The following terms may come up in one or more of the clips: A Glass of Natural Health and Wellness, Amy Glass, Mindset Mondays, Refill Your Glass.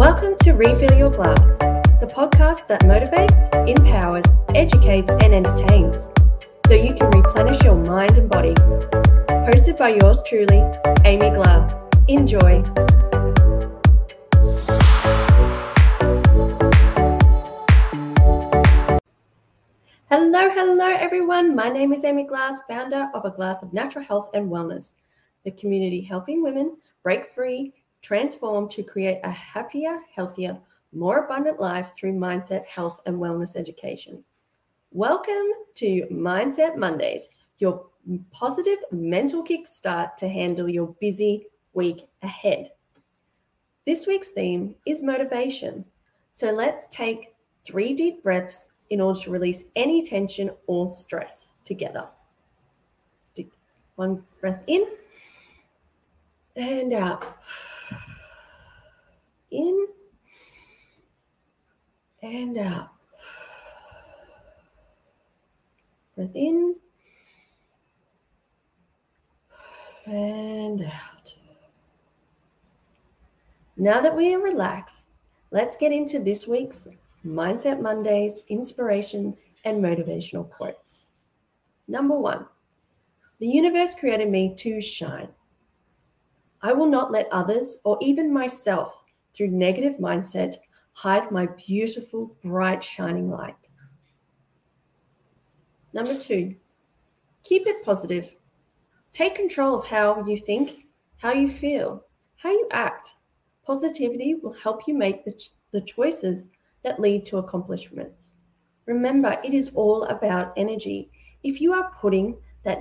Welcome to Refill Your Glass, the podcast that motivates, empowers, educates, and entertains, so you can replenish your mind and body. Hosted by yours truly, Amy Glass. Enjoy. Hello everyone, my name is Amy Glass, founder of A Glass of Natural Health and Wellness, the community helping women break free, transform to create a happier, healthier, more abundant life through mindset, health, and wellness education. Welcome to Mindset Mondays, your positive mental kickstart to handle your busy week ahead. This week's theme is motivation. So let's take 3 deep breaths in order to release any tension or stress together. One breath in and out. In and out. Breath in and out. Now that we are relaxed, let's get into this week's Mindset Mondays, inspiration and motivational quotes. Number 1, the universe created me to shine. I will not let others or even myself through negative mindset hide my beautiful, bright, shining light. Number 2, keep it positive. Take control of how you think, how you feel, how you act. Positivity will help you make the choices that lead to accomplishments. Remember, it is all about energy. If you are putting that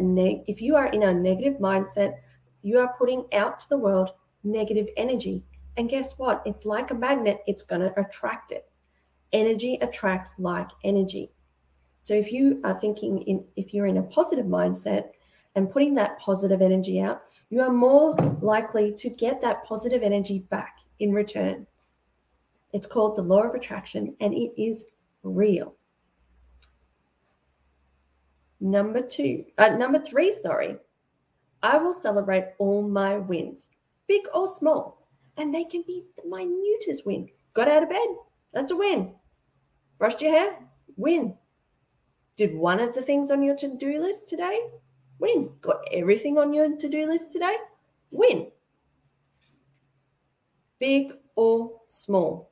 if you are in a negative mindset, you are putting out to the world negative energy. And guess what? It's like a magnet. It's going to attract it. Energy attracts like energy. So if you are thinking if you're in a positive mindset and putting that positive energy out, you are more likely to get that positive energy back in return. It's called the law of attraction, and it is real. Number three, I will celebrate all my wins, big or small, and they can be the minutest win. Got out of bed, that's a win. Brushed your hair, win. Did one of the things on your to-do list today, win. Got everything on your to-do list today, win. Big or small.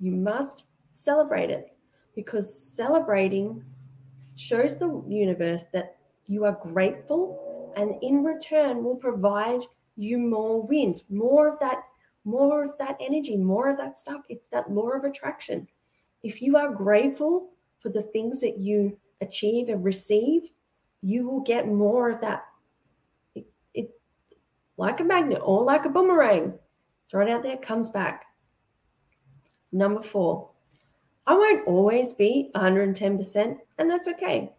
You must celebrate it, because celebrating shows the universe that you are grateful, and in return will provide you more wins, more of that energy, more of that stuff. It's that law of attraction. If you are grateful for the things that you achieve and receive, you will get more of that. It like a magnet or like a boomerang. Throw it out there, it comes back. Number 4, I won't always be 110%, and that's okay.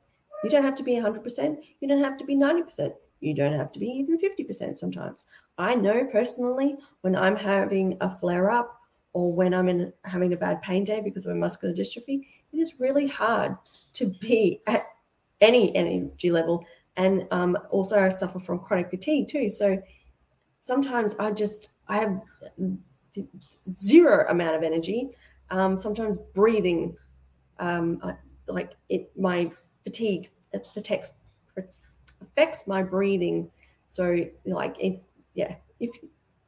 You don't have to be 100%. You don't have to be 90%. You don't have to be even 50% sometimes. I know personally when I'm having a flare-up or when I'm having a bad pain day because of a muscular dystrophy, it is really hard to be at any energy level. And also I suffer from chronic fatigue too. So sometimes I have zero amount of energy. Sometimes breathing, my fatigue affects my breathing. So if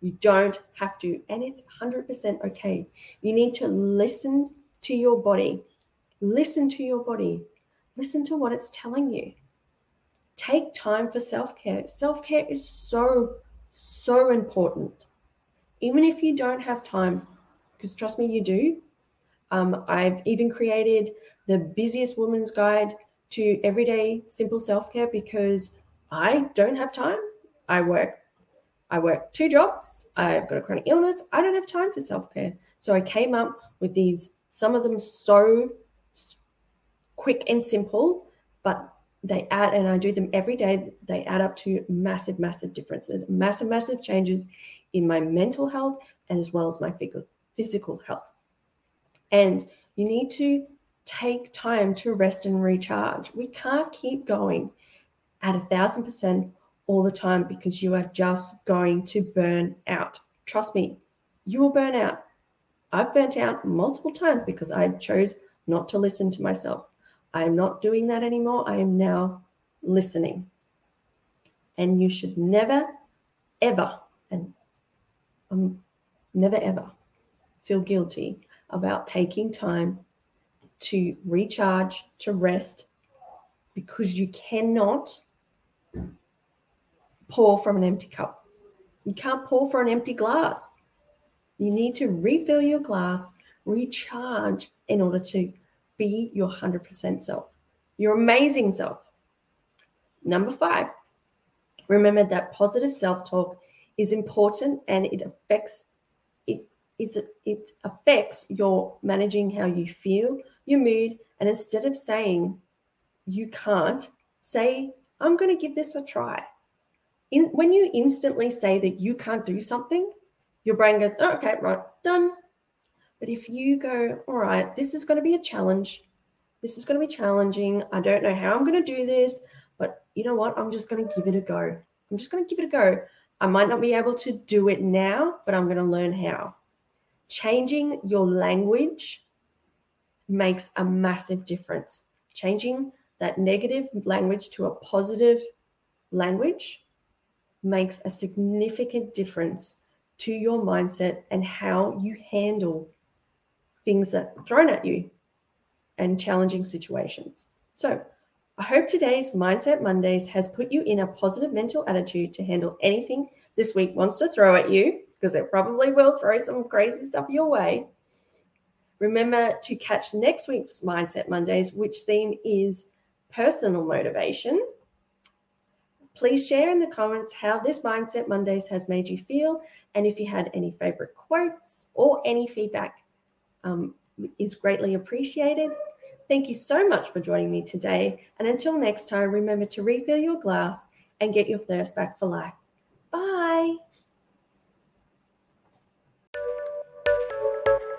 you don't have to, and it's 100% okay. You need to listen to your body, listen to what it's telling you. Take time for self-care. Self-care is so important. Even if you don't have time, because trust me, you do. I've even created the busiest woman's guide to everyday simple self-care, because I don't have time. I work 2 jobs. I've got a chronic illness. I don't have time for self-care. So I came up with these, some of them so quick and simple, but they add, and I do them every day. They add up to massive, massive differences, massive, massive changes in my mental health and as well as my physical health. And you need to take time to rest and recharge. We can't keep going at 1,000% all the time, because you are just going to burn out. Trust me, you will burn out. I've burnt out multiple times because I chose not to listen to myself. I'm not doing that anymore. I am now listening. And you should never, ever, and never, ever feel guilty about taking time to recharge, to rest, because you cannot pour from an empty cup. You can't pour from an empty glass. You need to refill your glass, recharge in order to be your 100% self, your amazing self. Number 5, remember that positive self-talk is important, and it affects your managing how you feel, your mood. And instead of saying you can't, say I'm going to give this a try. When you instantly say that you can't do something, your brain goes, oh, okay, right, done. But if you go, all right, this is going to be a challenge. This is going to be challenging. I don't know how I'm going to do this, but you know what? I'm just going to give it a go. I'm just going to give it a go. I might not be able to do it now, but I'm going to learn how. Changing your language makes a massive difference. Changing that negative language to a positive language makes a significant difference to your mindset and how you handle things that are thrown at you and challenging situations. So I hope today's Mindset Mondays has put you in a positive mental attitude to handle anything this week wants to throw at you, because it probably will throw some crazy stuff your way. Remember to catch next week's Mindset Mondays, which theme is personal motivation. Please share in the comments how this Mindset Mondays has made you feel, and if you had any favorite quotes or any feedback, is greatly appreciated. Thank you so much for joining me today. And until next time, remember to refill your glass and get your thirst back for life. Bye.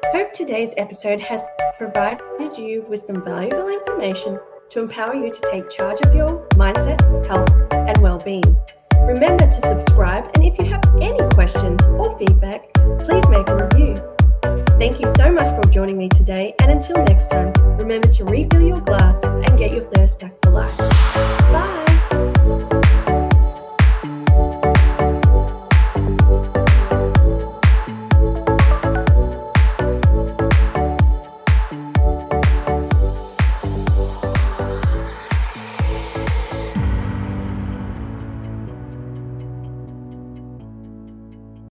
Hope today's episode has provided you with some valuable information to empower you to take charge of your mindset, health, and well-being. Remember to subscribe, and if you have any questions or feedback, please make a review. Thank you so much for joining me today, and until next time, remember to refill your glass and get your thirst back for life. Bye!